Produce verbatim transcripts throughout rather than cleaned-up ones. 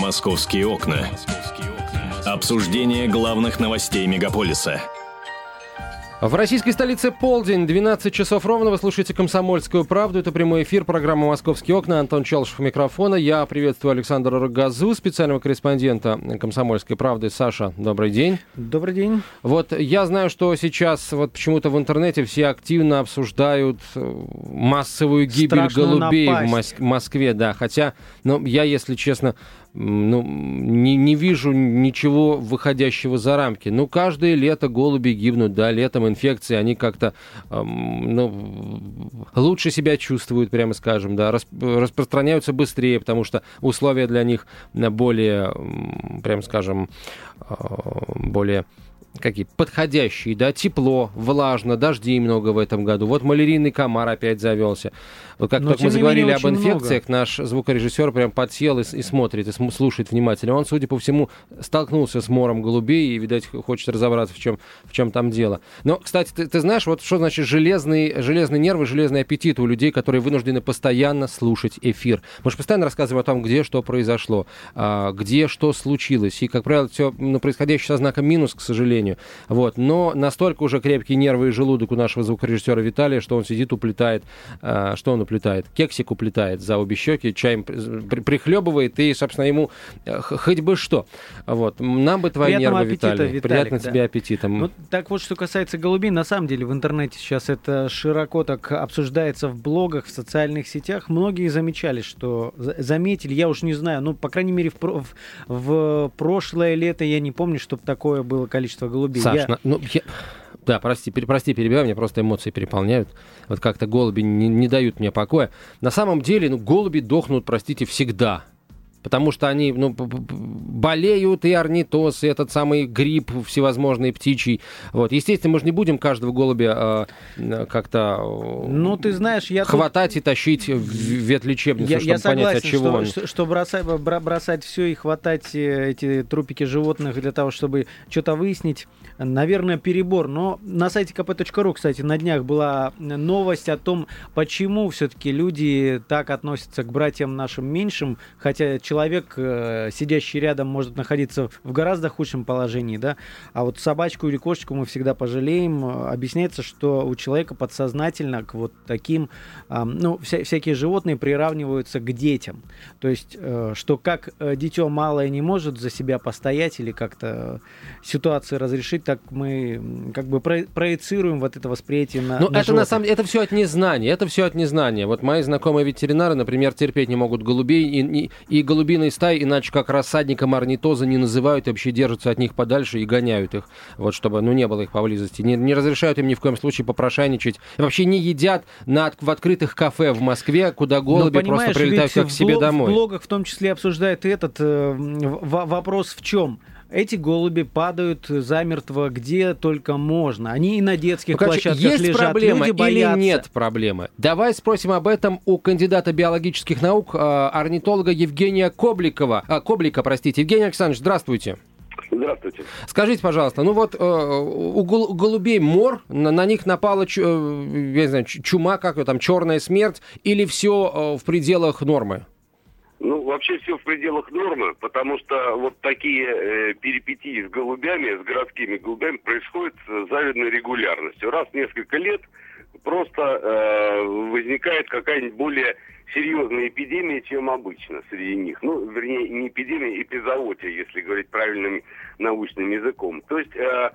«Московские окна». Обсуждение главных новостей мегаполиса. В российской столице полдень, двенадцать часов ровно. Вы слушаете «Комсомольскую правду». Это прямой эфир программы «Московские окна». Антон Челышев у микрофона. Я приветствую Александра Рогозу, специального корреспондента «Комсомольской правды». Саша, добрый день. Добрый день. Вот я знаю, что сейчас вот почему-то в интернете все активно обсуждают массовую гибель Страшную голубей напасть. в Мос- Москве. Да, хотя, ну, я, если честно... Ну, не, не вижу ничего выходящего за рамки. Ну, каждое лето голуби гибнут, да, летом инфекции, они как-то, эм, ну, лучше себя чувствуют, прямо скажем, да, Расп- распространяются быстрее, потому что условия для них более, прямо скажем, э, более... какие подходящие, да, тепло, влажно, дождей много в этом году. Вот малярийный комар опять завелся. Вот как только мы заговорили об инфекциях, много. Наш звукорежиссер прям подсел и, и смотрит, и см- слушает внимательно. Он, судя по всему, столкнулся с мором голубей и, видать, хочет разобраться, в чем, в чем там дело. Но, кстати, ты, ты знаешь, вот что значит железные, железные нервы, железный аппетит у людей, которые вынуждены постоянно слушать эфир. Мы же постоянно рассказываем о том, где что произошло, где что случилось. И, как правило, все ну, происходящее со знаком минус, к сожалению. Вот. Но настолько уже крепкие нервы и желудок у нашего звукорежиссера Виталия, что он сидит, уплетает. Э, что он уплетает? Кексик уплетает за обе щеки, чаем при- прихлебывает, и, собственно, ему х- хоть бы что. Вот. Нам бы твои Приятного нервы, аппетита, Виталий. Виталик, Приятного да. тебе аппетита. Ну, так вот, что касается голубей, на самом деле в интернете сейчас это широко так обсуждается в блогах, в социальных сетях. Многие замечали, что... Заметили, я уж не знаю, ну, по крайней мере, в, про... в прошлое лето я не помню, чтобы такое было количество голубей. Саш, я... ну, я... да, прости, пер... прости, перебиваю, меня просто эмоции переполняют. Вот как-то голуби не, не дают мне покоя. На самом деле, ну, голуби дохнут, простите, всегда. Потому что они ну, болеют, и орнитоз, и этот самый грипп всевозможный птичий. Вот. Естественно, мы же не будем каждого голубя э, как-то ну, ты знаешь, я хватать тут... и тащить в ветлечебницу, я, чтобы я согласен, понять, от чего что, он. Что, что бросать, бросать все и хватать эти трупики животных для того, чтобы что-то выяснить, наверное, перебор. Но на сайте ка пэ точка ру, кстати, на днях была новость о том, почему все-таки люди так относятся к братьям нашим меньшим, хотя... Человек, сидящий рядом, может находиться в гораздо худшем положении, да, а вот собачку или кошечку мы всегда пожалеем. Объясняется, что у человека подсознательно к вот таким, ну, вся, всякие животные приравниваются к детям. То есть, что как дитё малое не может за себя постоять или как-то ситуацию разрешить, так мы как бы про- проецируем вот это восприятие на, Но на это животных. На самом деле, это все от незнания, это все от незнания. Вот мои знакомые ветеринары, например, терпеть не могут голубей и, и голубей. Голубиные стаи, иначе как рассадником орнитоза, не называют и вообще держатся от них подальше и гоняют их, вот чтобы ну, не было их поблизости. Не, не разрешают им ни в коем случае попрошайничать. И вообще не едят на, в открытых кафе в Москве, куда голуби Но, просто прилетают как к себе бл- домой. В блогах в том числе обсуждают и этот э, в- вопрос в чем? Эти голуби падают замертво где только можно. Они и на детских ну, короче, площадках есть лежат, проблема люди боятся. Или нет проблемы? Давай спросим об этом у кандидата биологических наук, орнитолога Евгения Кобликова. А, Коблика, простите. Евгений Александрович, здравствуйте. Здравствуйте. Скажите, пожалуйста, ну вот э, у голубей мор, на, на них напала чу, э, я не знаю, чума, как ее там, черная смерть, или все э, в пределах нормы? Ну, вообще все в пределах нормы, потому что вот такие э, перипетии с голубями, с городскими голубями происходят с завидной регулярностью. Раз в несколько лет просто э, возникает какая-нибудь более серьезная эпидемия, чем обычно среди них. Ну, вернее, не эпидемия, эпизоотия, если говорить правильным научным языком. То есть... Э,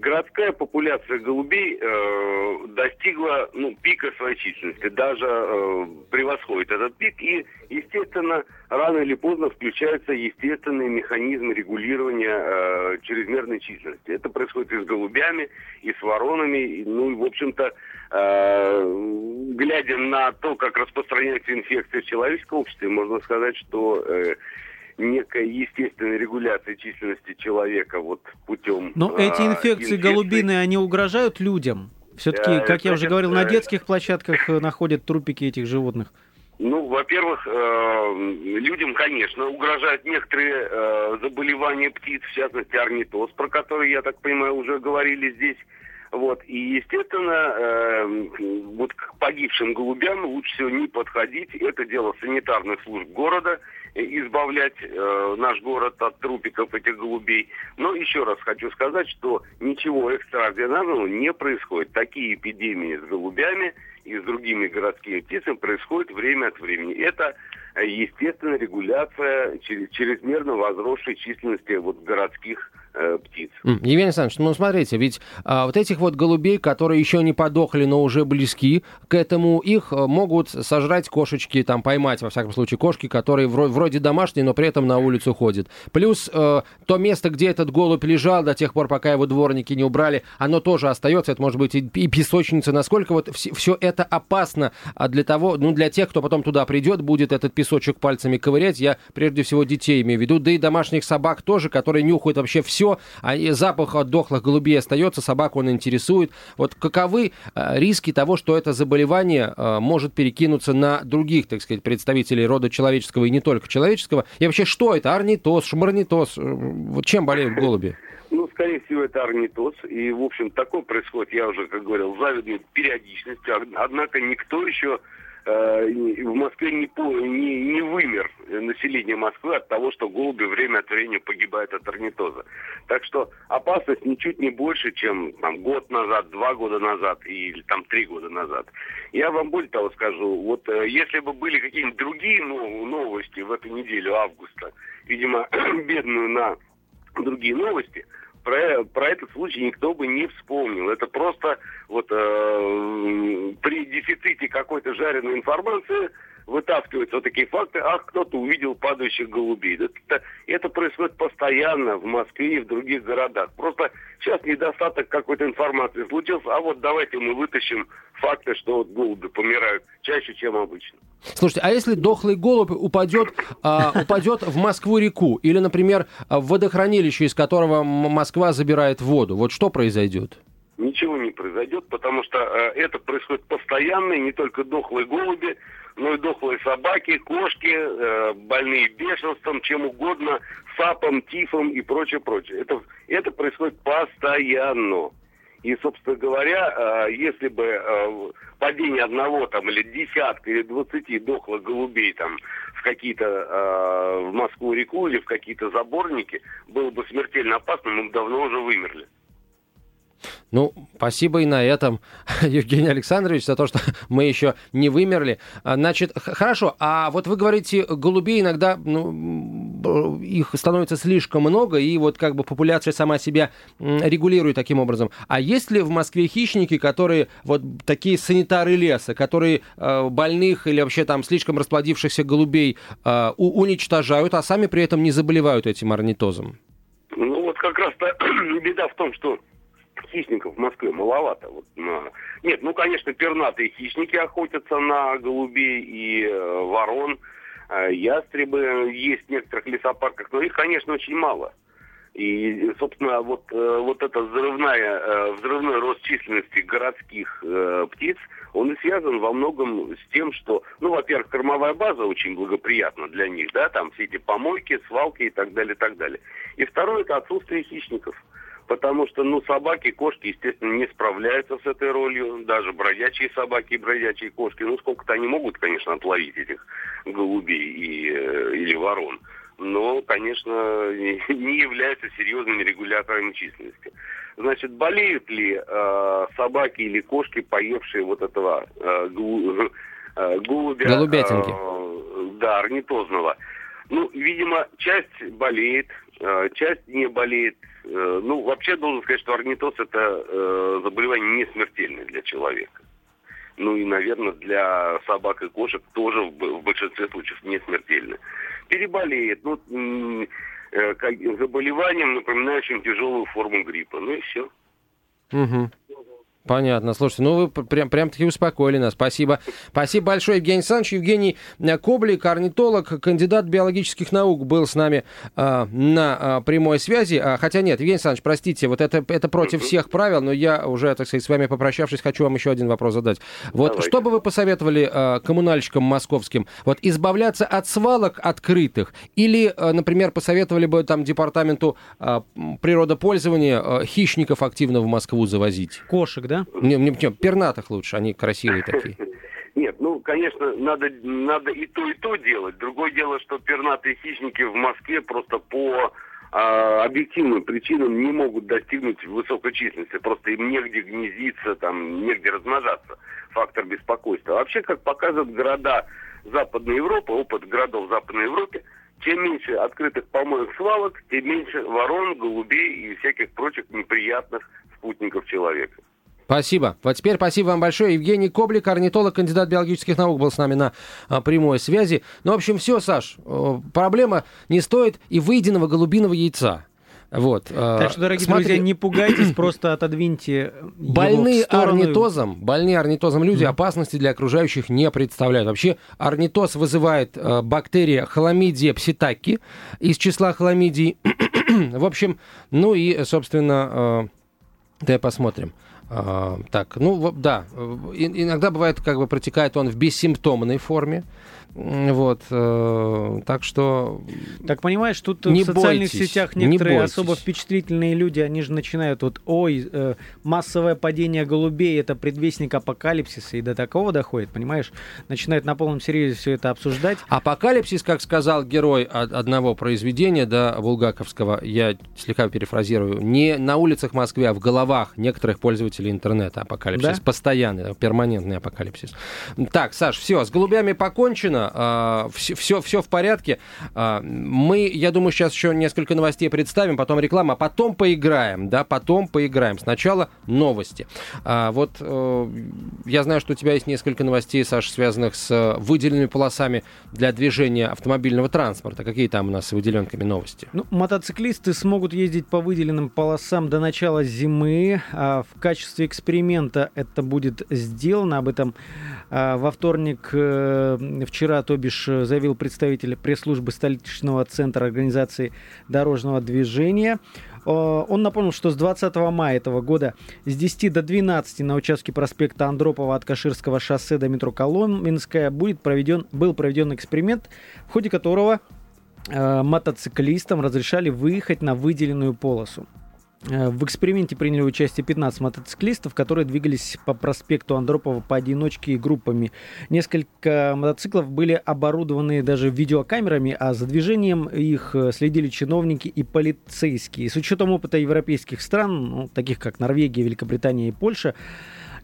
городская популяция голубей э, достигла ну, пика своей численности, даже э, превосходит этот пик, и, естественно, рано или поздно включается естественный механизм регулирования э, чрезмерной численности. Это происходит и с голубями, и с воронами, и, ну и, в общем-то, э, глядя на то, как распространяется инфекция в человеческом обществе, можно сказать, что... Э, некая естественная регуляция численности человека вот путем... Но а, эти инфекции, инфекции голубиные, они угрожают людям? Все-таки, а, как я уже говорил, это... на детских площадках находят трупики этих животных. Ну, во-первых, э, людям, конечно, угрожают некоторые э, заболевания птиц, в частности, орнитоз, про который, я так понимаю, уже говорили здесь. Вот. И, естественно, э, вот к погибшим голубям лучше всего не подходить. Это дело санитарных служб города, избавлять э, наш город от трупиков этих голубей. Но еще раз хочу сказать, что ничего экстраординарного не происходит. Такие эпидемии с голубями и с другими городскими птицами происходят время от времени. Это естественная регуляция чрезмерно возросшей численности вот городских э, птиц. Евгений Александрович, ну смотрите, ведь а, вот этих вот голубей, которые еще не подохли, но уже близки к этому, их могут сожрать кошечки, там поймать, во всяком случае, кошки, которые вро- вроде домашние, но при этом на улицу ходят. Плюс э, то место, где этот голубь лежал до тех пор, пока его дворники не убрали, оно тоже остается, это может быть и, и песочница. Насколько вот вс- все это опасно для того, ну для тех, кто потом туда придет, будет этот песочек пальцами ковырять, я прежде всего детей имею в виду, да и домашних собак тоже, которые нюхают вообще все, а запах от дохлых голубей остается, собаку он интересует. Вот каковы э, риски того, что это заболевание э, может перекинуться на других, так сказать, представителей рода человеческого и не только человеческого? И вообще, что это? Орнитоз, шмарнитоз? Вот чем болеют голуби? Ну, скорее всего, это орнитоз. И, в общем, такое происходит, я уже, как говорил, с завидной периодичностью. Однако никто еще в Москве не, не, не вымер население Москвы от того, что голуби время от времени погибают от орнитоза. Так что опасность ничуть не больше, чем там, год назад, два года назад или там, три года назад. Я вам более того скажу, вот если бы были какие-нибудь другие новости в эту неделю августа, видимо, бедную на другие новости, Про, про этот случай никто бы не вспомнил. Это просто вот э, при дефиците какой-то жареной информации вытаскиваются вот такие факты. Ах, кто-то увидел падающих голубей. Это, это происходит постоянно в Москве и в других городах. Просто сейчас недостаток какой-то информации случился. А вот давайте мы вытащим факты, что вот голуби помирают чаще, чем обычно. Слушайте, а если дохлый голубь упадет, э, упадет в Москву-реку или, например, в водохранилище, из которого Москва забирает воду, вот что произойдет? Ничего не произойдет, потому что э, это происходит постоянно, и не только дохлые голуби, но и дохлые собаки, кошки, э, больные бешенством, чем угодно, сапом, тифом и прочее, прочее. Это, это происходит постоянно. И, собственно говоря, если бы падение одного там, или десятка, или двадцати дохлых голубей там, в какие-то в Москву-реку или в какие-то заборники, было бы смертельно опасно, мы бы давно уже вымерли. Ну, спасибо и на этом, Евгений Александрович, за то, что мы еще не вымерли. Значит, хорошо, а вот вы говорите, голубей иногда, ну, их становится слишком много, и вот как бы популяция сама себя регулирует таким образом. А есть ли в Москве хищники, которые вот такие санитары леса, которые э, больных или вообще там слишком расплодившихся голубей э, у- уничтожают, а сами при этом не заболевают этим орнитозом? Ну, вот как раз-то беда в том, что хищников в Москве маловато. Вот, но... Нет, ну, конечно, пернатые хищники охотятся на голубей и э, ворон, э, ястребы есть в некоторых лесопарках, но их, конечно, очень мало. И, собственно, вот, э, вот этот взрывная, э, взрывной рост численности городских э, птиц, он и связан во многом с тем, что, ну, во-первых, кормовая база очень благоприятна для них, да, там все эти помойки, свалки и так далее, и так далее. И второе, это отсутствие хищников. Потому что, ну, собаки, кошки, естественно, не справляются с этой ролью. Даже бродячие собаки и бродячие кошки. Ну, сколько-то они могут, конечно, отловить этих голубей и, или ворон. Но, конечно, не являются серьезными регуляторами численности. Значит, болеют ли э, собаки или кошки, поевшие вот этого э, голубя... Э, голубятинки. Э, да, орнитозного. Ну, видимо, часть болеет, часть не болеет. Ну, вообще, должен сказать, что орнитоз – это заболевание не смертельное для человека. Ну и, наверное, для собак и кошек тоже в большинстве случаев не смертельное. Переболеет, ну, заболеванием, напоминающим тяжелую форму гриппа. Ну и все. Угу. Понятно. Слушайте, ну вы прям, прям-таки успокоили нас. Спасибо. Спасибо большое, Евгений Александрович. Евгений Коблик, орнитолог, кандидат биологических наук, был с нами э, на э, прямой связи. А, хотя нет, Евгений Александрович, простите, вот это, это против всех правил, но я уже, так сказать, с вами попрощавшись, хочу вам еще один вопрос задать. Вот Давайте. Что бы вы посоветовали э, коммунальщикам московским? Вот избавляться от свалок открытых или, э, например, посоветовали бы там департаменту э, природопользования э, хищников активно в Москву завозить? Кошек, да? Не, не, не, пернатых лучше, они красивые такие. Нет, ну, конечно, надо, надо и то, и то делать. Другое дело, что пернатые хищники в Москве просто по а, объективным причинам не могут достигнуть высокой численности. Просто им негде гнездиться, там, негде размножаться. Фактор беспокойства. Вообще, как показывают города Западной Европы, опыт городов Западной Европы, чем меньше открытых помоек свалок, тем меньше ворон, голубей и всяких прочих неприятных спутников человека. Спасибо. Вот теперь спасибо вам большое. Евгений Коблик, орнитолог, кандидат биологических наук, был с нами на а, прямой связи. Ну, в общем, все, Саш. Проблема не стоит и выеденного голубиного яйца. Вот. Так что, дорогие Смотри... друзья, не пугайтесь, просто отодвиньте больные его в сторону. Орнитозом, больные орнитозом люди mm. опасности для окружающих не представляют. Вообще орнитоз вызывает э, бактерия хламидия пситаки из числа хламидий. В общем, ну и, собственно, э, да, посмотрим. Uh, так, ну да, иногда бывает, как бы протекает он в бессимптомной форме, вот, uh, так что так понимаешь, тут в социальных бойтесь, сетях некоторые не особо впечатлительные люди, они же начинают вот, ой, э, массовое падение голубей, это предвестник апокалипсиса, и до такого доходит, понимаешь, начинают на полном серьезе все это обсуждать. Апокалипсис, как сказал герой одного произведения, да, булгаковского, я слегка перефразирую, не на улицах Москвы, а в головах некоторых пользователей или интернета апокалипсис. Да? Постоянный, перманентный апокалипсис. Так, Саш, все, с голубями покончено, э, все, все в порядке. Э, мы, я думаю, сейчас еще несколько новостей представим, потом реклама, а потом поиграем, да, потом поиграем. Сначала новости. Э, вот э, я знаю, что у тебя есть несколько новостей, Саш, связанных с выделенными полосами для движения автомобильного транспорта. Какие там у нас с выделенками новости? Ну, мотоциклисты смогут ездить по выделенным полосам до начала зимы. Э, в качестве В качестве эксперимента это будет сделано. Об этом э, во вторник, э, вчера, то бишь, заявил представитель пресс-службы столичного центра организации дорожного движения. Э, он напомнил, что с двадцатого мая этого года с десяти до двенадцати на участке проспекта Андропова от Каширского шоссе до метро Коломенская будет проведен, был проведен эксперимент, в ходе которого э, мотоциклистам разрешали выехать на выделенную полосу. В эксперименте приняли участие пятнадцать мотоциклистов, которые двигались по проспекту Андропова поодиночке и группами. Несколько мотоциклов были оборудованы даже видеокамерами, а за движением их следили чиновники и полицейские. С учетом опыта европейских стран, ну, таких как Норвегия, Великобритания и Польша,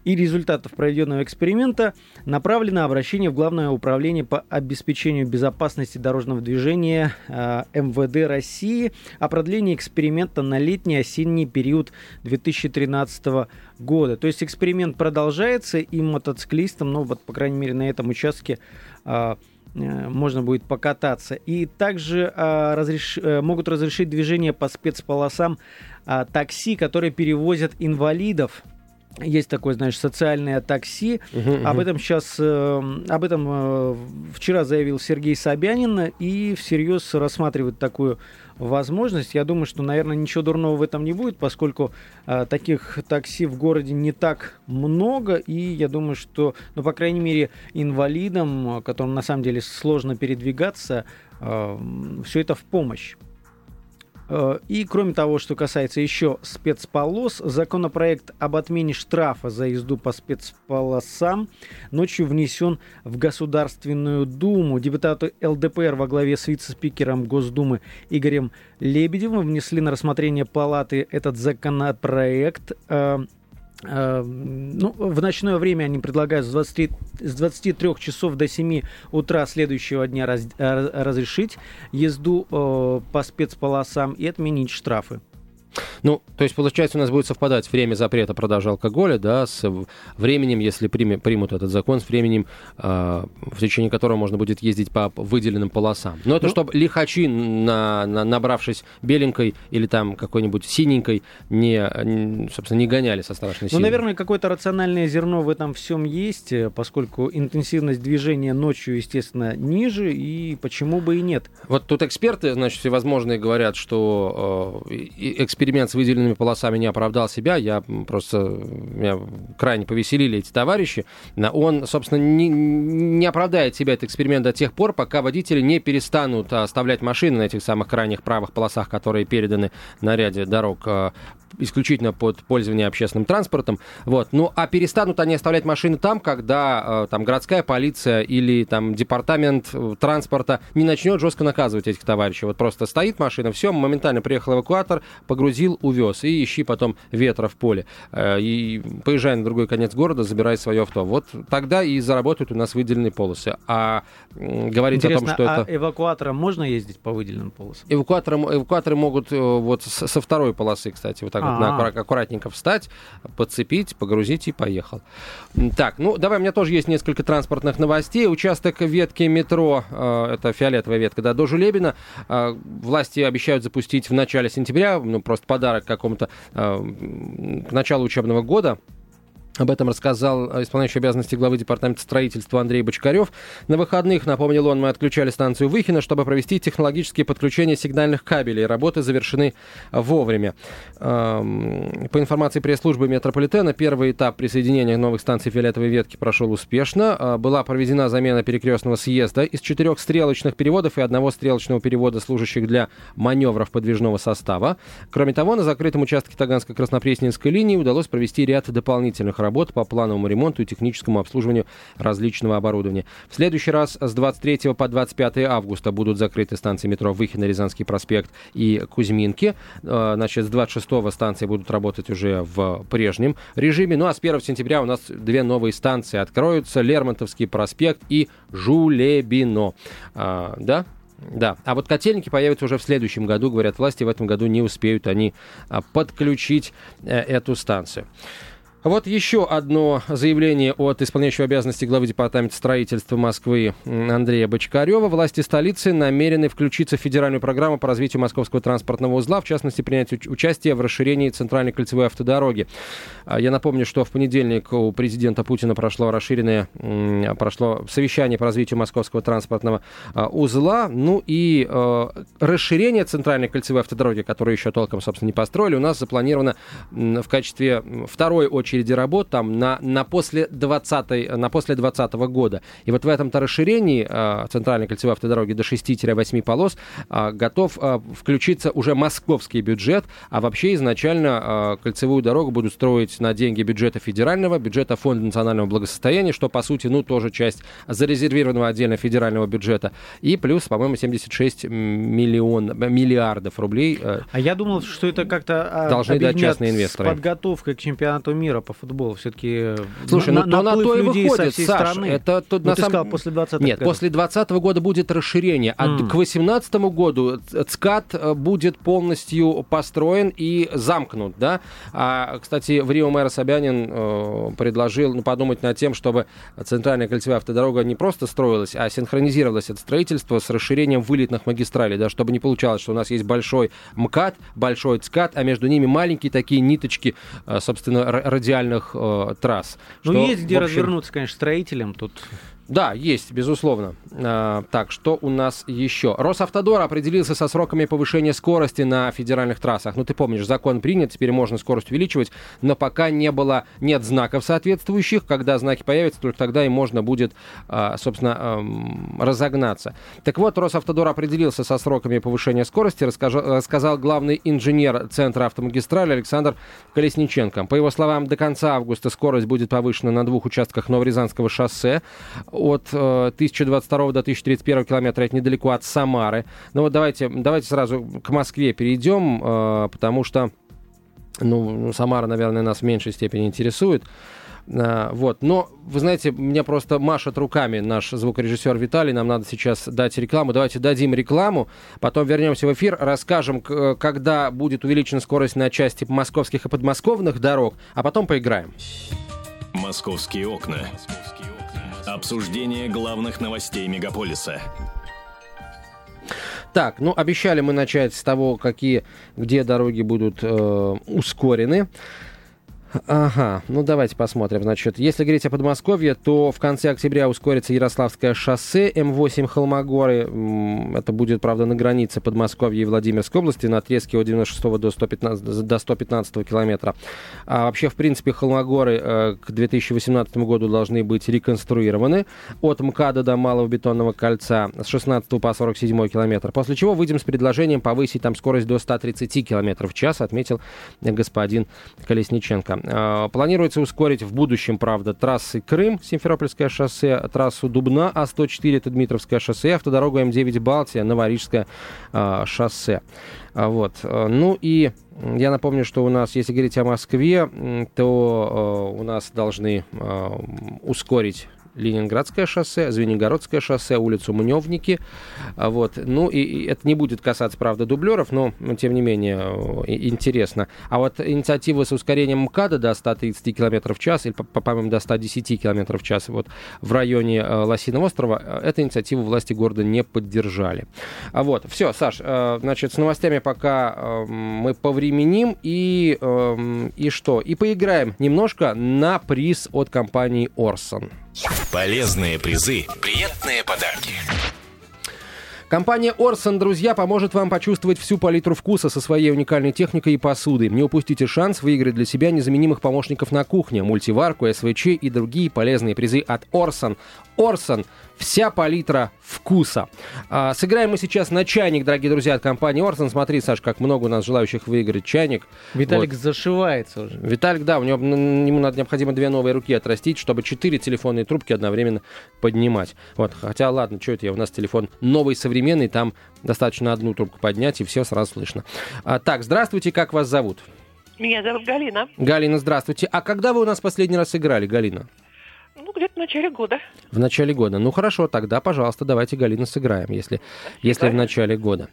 и результатов проведенного эксперимента направлено обращение в Главное управление по обеспечению безопасности дорожного движения э, эм вэ дэ России о продлении эксперимента на летний осенний период две тысячи тринадцатого года. То есть эксперимент продолжается, и мотоциклистам, ну вот, по крайней мере, на этом участке э, можно будет покататься. И также а, разреш... могут разрешить движение по спецполосам а, такси, которые перевозят инвалидов. Есть такое, знаешь, социальное такси. Uh-huh, uh-huh. Об этом сейчас, э, об этом э, вчера заявил Сергей Собянин, и всерьез рассматривают такую возможность. Я думаю, что, наверное, ничего дурного в этом не будет, поскольку э, таких такси в городе не так много, и я думаю, что, ну, по крайней мере, инвалидам, которым на самом деле сложно передвигаться, э, все это в помощь. И, кроме того, что касается еще спецполос, законопроект об отмене штрафа за езду по спецполосам ночью внесен в Государственную Думу. Депутаты эл дэ пэ эр во главе с вице-спикером Госдумы Игорем Лебедевым внесли на рассмотрение палаты этот законопроект. Ну, в ночное время они предлагают с двадцати трех часов до семи утра следующего дня раз, разрешить езду э, по спецполосам и отменить штрафы. Ну, то есть, получается, у нас будет совпадать время запрета продажи алкоголя, да, с временем, если прим, примут этот закон, с временем, э, в течение которого можно будет ездить по выделенным полосам. Но это ну, чтобы лихачи, на, на, набравшись беленькой или там какой-нибудь синенькой, не, не, собственно, не гоняли со страшной силой. Ну, наверное, какое-то рациональное зерно в этом всем есть, поскольку интенсивность движения ночью, естественно, ниже, и почему бы и нет. Вот тут эксперты, значит, всевозможные говорят, что э, эксперимент с выделенными полосами не оправдал себя. Я просто... Меня крайне повеселили эти товарищи. Он, собственно, не, не оправдает себя этот эксперимент до тех пор, пока водители не перестанут оставлять машины на этих самых крайних правых полосах, которые переданы на ряде дорог исключительно под пользование общественным транспортом. Вот. Ну, а перестанут они оставлять машины там, когда там городская полиция или там департамент транспорта не начнет жестко наказывать этих товарищей. Вот просто стоит машина, все, моментально приехал эвакуатор, погрузил, увез, и ищи потом ветра в поле. И поезжай на другой конец города, забирай свое авто. Вот тогда и заработают у нас выделенные полосы. А говорить интересно, о том, что а это... эвакуатором можно ездить по выделенным полосам? Эвакуатором, эвакуаторы могут вот со второй полосы, кстати, вот так вот на, аккуратненько встать, подцепить, погрузить и поехал. Так, ну давай, у меня тоже есть несколько транспортных новостей. Участок ветки метро, э, это фиолетовая ветка, да, до Жулебина, э, власти обещают запустить в начале сентября, ну просто подарок какому-то, э, к началу учебного года. Об этом рассказал исполняющий обязанности главы департамента строительства Андрей Бочкарев. На выходных, напомнил он, мы отключали станцию Выхино, чтобы провести технологические подключения сигнальных кабелей. Работы завершены вовремя. По информации пресс-службы метрополитена, первый этап присоединения новых станций фиолетовой ветки прошел успешно. Была проведена замена перекрестного съезда из четырех стрелочных переводов и одного стрелочного перевода, служащих для маневров подвижного состава. Кроме того, на закрытом участке Таганско-Краснопресненской линии удалось провести ряд дополнительных работ по плановому ремонту и техническому обслуживанию различного оборудования. В следующий раз с двадцать третьего по двадцать пятое августа будут закрыты станции метро Выхино, Рязанский проспект и Кузьминки. Значит, с двадцать шестого станции будут работать уже в прежнем режиме. Ну а с первого сентября у нас две новые станции откроются. Лермонтовский проспект и Жулебино. А, да? Да, а вот котельники появятся уже в следующем году, говорят власти, в этом году не успеют они подключить эту станцию. Вот еще одно заявление от исполняющего обязанности главы департамента строительства Москвы Андрея Бочкарева. Власти столицы намерены включиться в федеральную программу по развитию московского транспортного узла, в частности, принять участие в расширении центральной кольцевой автодороги. Я напомню, что в понедельник у президента Путина прошло расширенное прошло совещание по развитию московского транспортного узла. Ну и э, расширение центральной кольцевой автодороги, которую еще толком, собственно, не построили, у нас запланировано в качестве второй очереди работ там на, на, после двадцатого, на после двадцатого года. И вот в этом-то расширении э, центральной кольцевой автодороги до шести-восьми полос э, готов э, включиться уже московский бюджет, а вообще изначально э, кольцевую дорогу будут строить на деньги бюджета федерального, бюджета Фонда национального благосостояния, что, по сути, ну, тоже часть зарезервированного отдельно федерального бюджета. И плюс, по-моему, семьдесят шесть миллиардов рублей. Э, а я думал, что это как-то должны дать частные инвесторы. С подготовкой к чемпионату мира по футболу все-таки... Слушай, на, ну на, то на то и выходит, Саш. Страны. Это тут ну, на самом... сказал, после двадцатого года. Нет, после двадцатого года будет расширение. Mm. А к восемнадцатому году ЦКАД будет полностью построен и замкнут, да? А, кстати, в Рио мэр Собянин э, предложил ну, подумать над тем, чтобы центральная кольцевая автодорога не просто строилась, а синхронизировалась это строительство с расширением вылетных магистралей, да, чтобы не получалось, что у нас есть большой МКАД, большой ЦКАД, а между ними маленькие такие ниточки, э, собственно, радиации Э, трасс. Ну, что, есть где общем... развернуться, конечно, строителям тут. Да, есть, безусловно. Э, так, что у нас еще? Росавтодор определился со сроками повышения скорости на федеральных трассах. Ну, ты помнишь, закон принят, теперь можно скорость увеличивать, но пока не было, нет знаков соответствующих. Когда знаки появятся, только тогда и можно будет, э, собственно, э, разогнаться. Так вот, Росавтодор определился со сроками повышения скорости, расскажу, рассказал главный инженер Центра автомагистрали Александр Колесниченко. По его словам, до конца августа скорость будет повышена на двух участках Новорязанского шоссе от э, тысяча двадцать второго до тысяча тридцать первого километра, это недалеко от Самары. Ну вот давайте, давайте сразу к Москве перейдем, э, потому что ну, Самара, наверное, нас в меньшей степени интересует. А, вот. Но, вы знаете, меня просто машет руками наш звукорежиссер Виталий. Нам надо сейчас дать рекламу. Давайте дадим рекламу, потом вернемся в эфир, расскажем, к- когда будет увеличена скорость на части московских и подмосковных дорог, а потом поиграем. Московские окна. Обсуждение главных новостей мегаполиса. Так, ну, обещали мы начать с того, какие, где дороги будут э, ускорены. Ага, ну давайте посмотрим. Значит, если говорить о Подмосковье, то в конце октября ускорится Ярославское шоссе эм восемь Холмогоры. Это будет, правда, на границе Подмосковья и Владимирской области, на отрезке от девяносто шестого до сто пятнадцатого, до сто пятнадцатого километра. А вообще, в принципе, Холмогоры э, к две тысячи восемнадцатому году должны быть реконструированы от МКАДа до Малого Бетонного кольца с шестнадцатого по сорок седьмой километр. После чего выйдем с предложением повысить там скорость до ста тридцати километров в час, отметил господин Колесниченко. Планируется ускорить в будущем, правда, трассы Крым, Симферопольское шоссе, трассу Дубна, А сто четыре, это Дмитровское шоссе, автодорогу эм девять Балтия, Новорижское э, шоссе. Вот. Ну и я напомню, что у нас, если говорить о Москве, то э, у нас должны э, ускорить Ленинградское шоссе, Звенигородское шоссе, улицу Мневники. Вот. Ну, и, и это не будет касаться, правда, дублеров, но, тем не менее, и, интересно. А вот инициатива с ускорением МКАДа до ста тридцати км в час, или, по-моему, до ста десяти км в час вот, в районе э, Лосиного острова, эту инициативу власти города не поддержали. А вот, все, Саш, э, значит, с новостями пока э, мы повременим и, э, и что? И поиграем немножко на приз от компании Orson. Полезные призы, приятные подарки. Компания Orson, друзья, поможет вам почувствовать всю палитру вкуса со своей уникальной техникой и посудой. Не упустите шанс выиграть для себя незаменимых помощников на кухне, мультиварку, эс вэ че и другие полезные призы от Orson. Orson. Вся палитра вкуса. А, сыграем мы сейчас на чайник, дорогие друзья, от компании Orson. Смотри, Саш, как много у нас желающих выиграть чайник. Виталик вот. Зашивается уже. Виталик, да, у него, ему надо, необходимо две новые руки отрастить, чтобы четыре телефонные трубки одновременно поднимать. Вот, хотя, ладно, что это я, у нас телефон новый, современный, там достаточно одну трубку поднять, и все сразу слышно. А, так, здравствуйте, как вас зовут? Меня зовут Галина. Галина, здравствуйте. А когда вы у нас последний раз играли, Галина? Ну, где-то в начале года. В начале года. Ну, хорошо, тогда, пожалуйста, давайте, Галина, сыграем, если, если в начале года.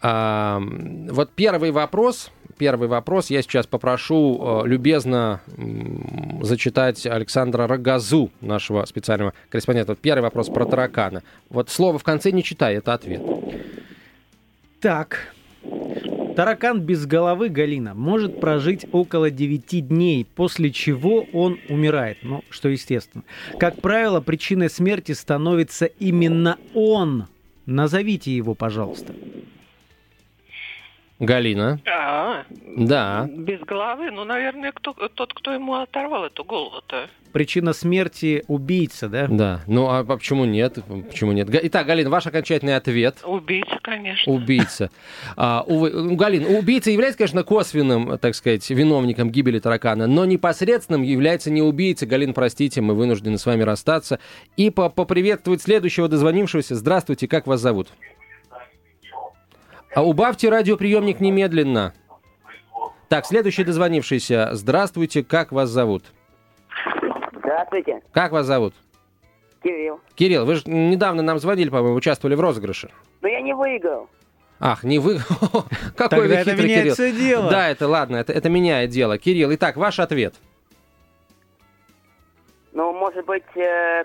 А, вот первый вопрос, первый вопрос я сейчас попрошу любезно м, зачитать Александра Рогозу, нашего специального корреспондента. Вот первый вопрос про таракана. Вот слово в конце не читай, это ответ. Так... Таракан без головы, Галина, может прожить около девяти дней, после чего он умирает, ну, что естественно. Как правило, причиной смерти становится именно он. Назовите его, пожалуйста. Галина. А, да. Без головы, ну, наверное, кто, тот, кто ему оторвал эту голову-то. Причина смерти — убийца, да? Да. Ну, а почему нет? Почему нет? Итак, Галина, ваш окончательный ответ. Убийца, конечно. Убийца. А, увы, Галина, убийца является, конечно, косвенным, так сказать, виновником гибели таракана, но непосредственным является не убийца. Галина, простите, мы вынуждены с вами расстаться. И поприветствовать следующего дозвонившегося. Здравствуйте, как вас зовут? А убавьте радиоприемник немедленно. Так, следующий дозвонившийся. Здравствуйте, как вас зовут? Здравствуйте. Как вас зовут? Кирилл. Кирилл, вы же недавно нам звонили, по-моему, участвовали в розыгрыше. Но я не выиграл. Ах, не выиграл. Какой вы хитрый, Кирилл. Тогда это меняет все дело. Да, это ладно, это, это меняет дело. Кирилл, итак, ваш ответ. Ну, может быть,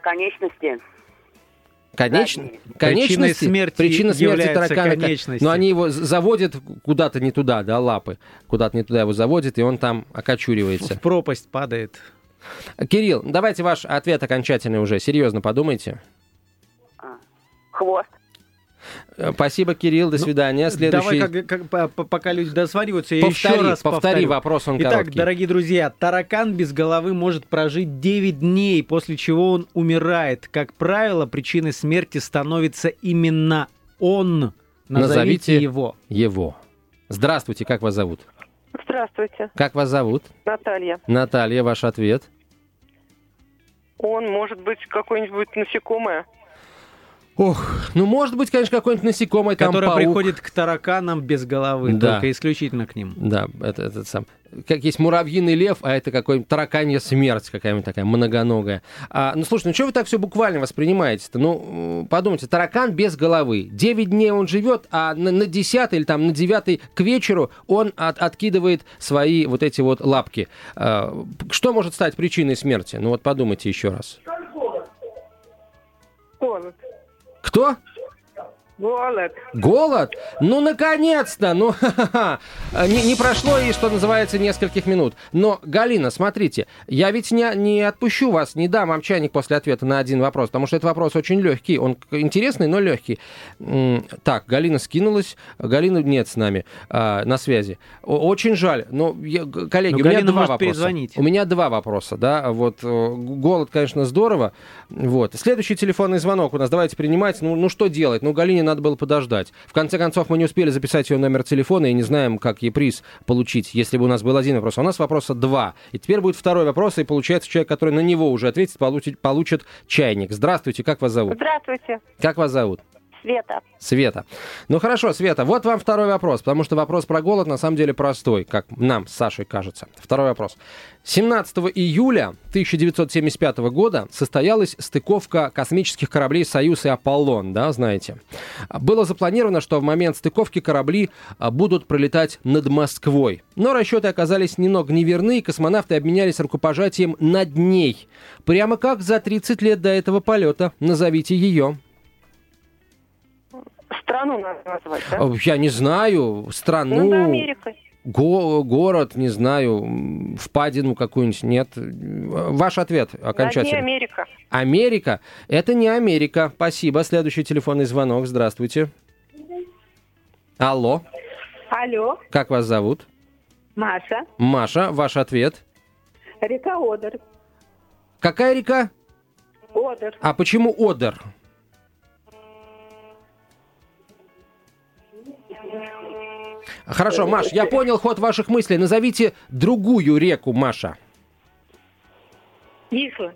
конечности... Конеч... Конечности, смерти причина смерти таракана, конечности. Но они его заводят куда-то не туда, да, лапы, куда-то не туда его заводят, и он там окочуривается. В пропасть падает. Кирилл, давайте ваш ответ окончательный уже, серьезно подумайте. Хвост. Спасибо, Кирилл, до свидания. Ну, следующий... Давай, как, как, пока люди досвариваются, я повтори, еще раз повтори. Повтори, вопрос он Итак, короткий. Итак, дорогие друзья, таракан без головы может прожить девять дней, после чего он умирает. Как правило, причиной смерти становится именно он. Назовите, Назовите его. его. Здравствуйте, как вас зовут? Здравствуйте. Как вас зовут? Наталья. Наталья, ваш ответ? Он, может быть, какое-нибудь насекомое. Ох, ну, может быть, конечно, какой-нибудь насекомый, там паук. Который приходит к тараканам без головы, да. Только исключительно к ним. Да, это, это сам. Как есть муравьиный лев, а это какой-нибудь тараканья смерть какая-нибудь такая многоногая. А, ну, слушай, ну, что вы так все буквально воспринимаете-то? Ну, подумайте, таракан без головы. девять дней он живет, а на, на десятый или там на девятый к вечеру он от, откидывает свои вот эти вот лапки. А, что может стать причиной смерти? Ну, вот подумайте еще раз. Кто? Голод. Голод? Ну, наконец-то! Ну, ха-ха-ха! Не, не прошло и, что называется, нескольких минут. Но, Галина, смотрите, я ведь не, не отпущу вас, не дам вам чайник после ответа на один вопрос, потому что этот вопрос очень легкий. Он интересный, но легкий. Так, Галина скинулась. Галина нет с нами а, на связи. Очень жаль. Но, я, коллеги, но у Галина меня два вопроса. Перезвонить. У меня два вопроса, да. Вот, голод, конечно, здорово. Вот. Следующий телефонный звонок у нас. Давайте принимать. Ну, ну что делать? Ну, Галине надо было подождать. В конце концов, мы не успели записать ее номер телефона и не знаем, как ей приз получить, если бы у нас был один вопрос. А у нас вопроса два. И теперь будет второй вопрос, и получается, человек, который на него уже ответит, получит, получит чайник. Здравствуйте, как вас зовут? Здравствуйте. Как вас зовут? Света. Света. Ну хорошо, Света, вот вам второй вопрос, потому что вопрос про голод на самом деле простой, как нам с Сашей кажется. Второй вопрос. семнадцатого июля тысяча девятьсот семьдесят пятого года состоялась стыковка космических кораблей «Союз» и «Аполлон», да, знаете. Было запланировано, что в момент стыковки корабли будут пролетать над Москвой. Но расчеты оказались немного неверны, и космонавты обменялись рукопожатием над ней. Прямо как за тридцать лет до этого полета. Назовите ее. Страну надо назвать, да? Я не знаю. Страну. Ну, да, Америка. Го- город, не знаю. Впадину какую-нибудь, нет. Ваш ответ окончательный. Да, не Америка. Америка? Это не Америка. Спасибо. Следующий телефонный звонок. Здравствуйте. Алло. Алло. Как вас зовут? Маша. Маша, ваш ответ? Река Одер. Какая река? Одер. А почему Одер? Хорошо, Маш, я понял ход ваших мыслей. Назовите другую реку, Маша. Исла.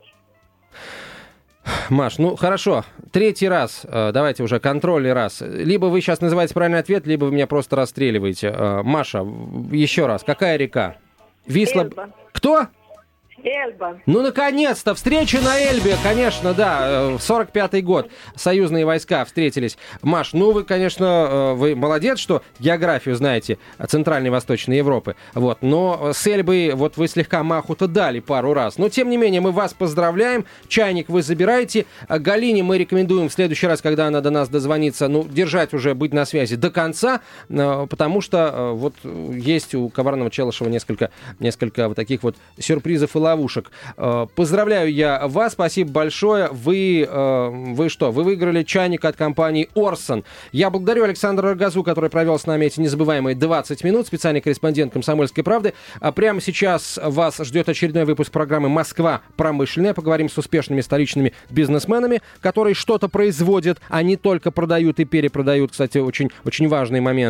Маш, ну хорошо, третий раз, давайте уже контрольный раз. Либо вы сейчас называете правильный ответ, либо вы меня просто расстреливаете. Маша, еще раз, какая река? Висла. Эльба. Кто? Эльба. Ну, наконец-то! Встреча на Эльбе, конечно, да. сорок пятый год. Союзные войска встретились. Маш, ну вы, конечно, вы молодец, что географию знаете Центральной и Восточной Европы. Вот. Но с Эльбой вот вы слегка маху-то дали пару раз. Но, тем не менее, мы вас поздравляем. Чайник вы забираете. Галине мы рекомендуем в следующий раз, когда она до нас дозвонится, ну, держать уже, быть на связи до конца, потому что вот есть у Коварного-Челышева несколько, несколько вот таких вот сюрпризов и лайфхаков. Ловушек. Поздравляю я вас, спасибо большое. Вы, вы что, вы выиграли чайник от компании Orson. Я благодарю Александра Рогозу, который провел с нами эти незабываемые двадцать минут, специальный корреспондент «Комсомольской правды». Прямо сейчас вас ждет очередной выпуск программы «Москва промышленная». Поговорим с успешными столичными бизнесменами, которые что-то производят, а не только продают и перепродают. Кстати, очень, очень важный момент.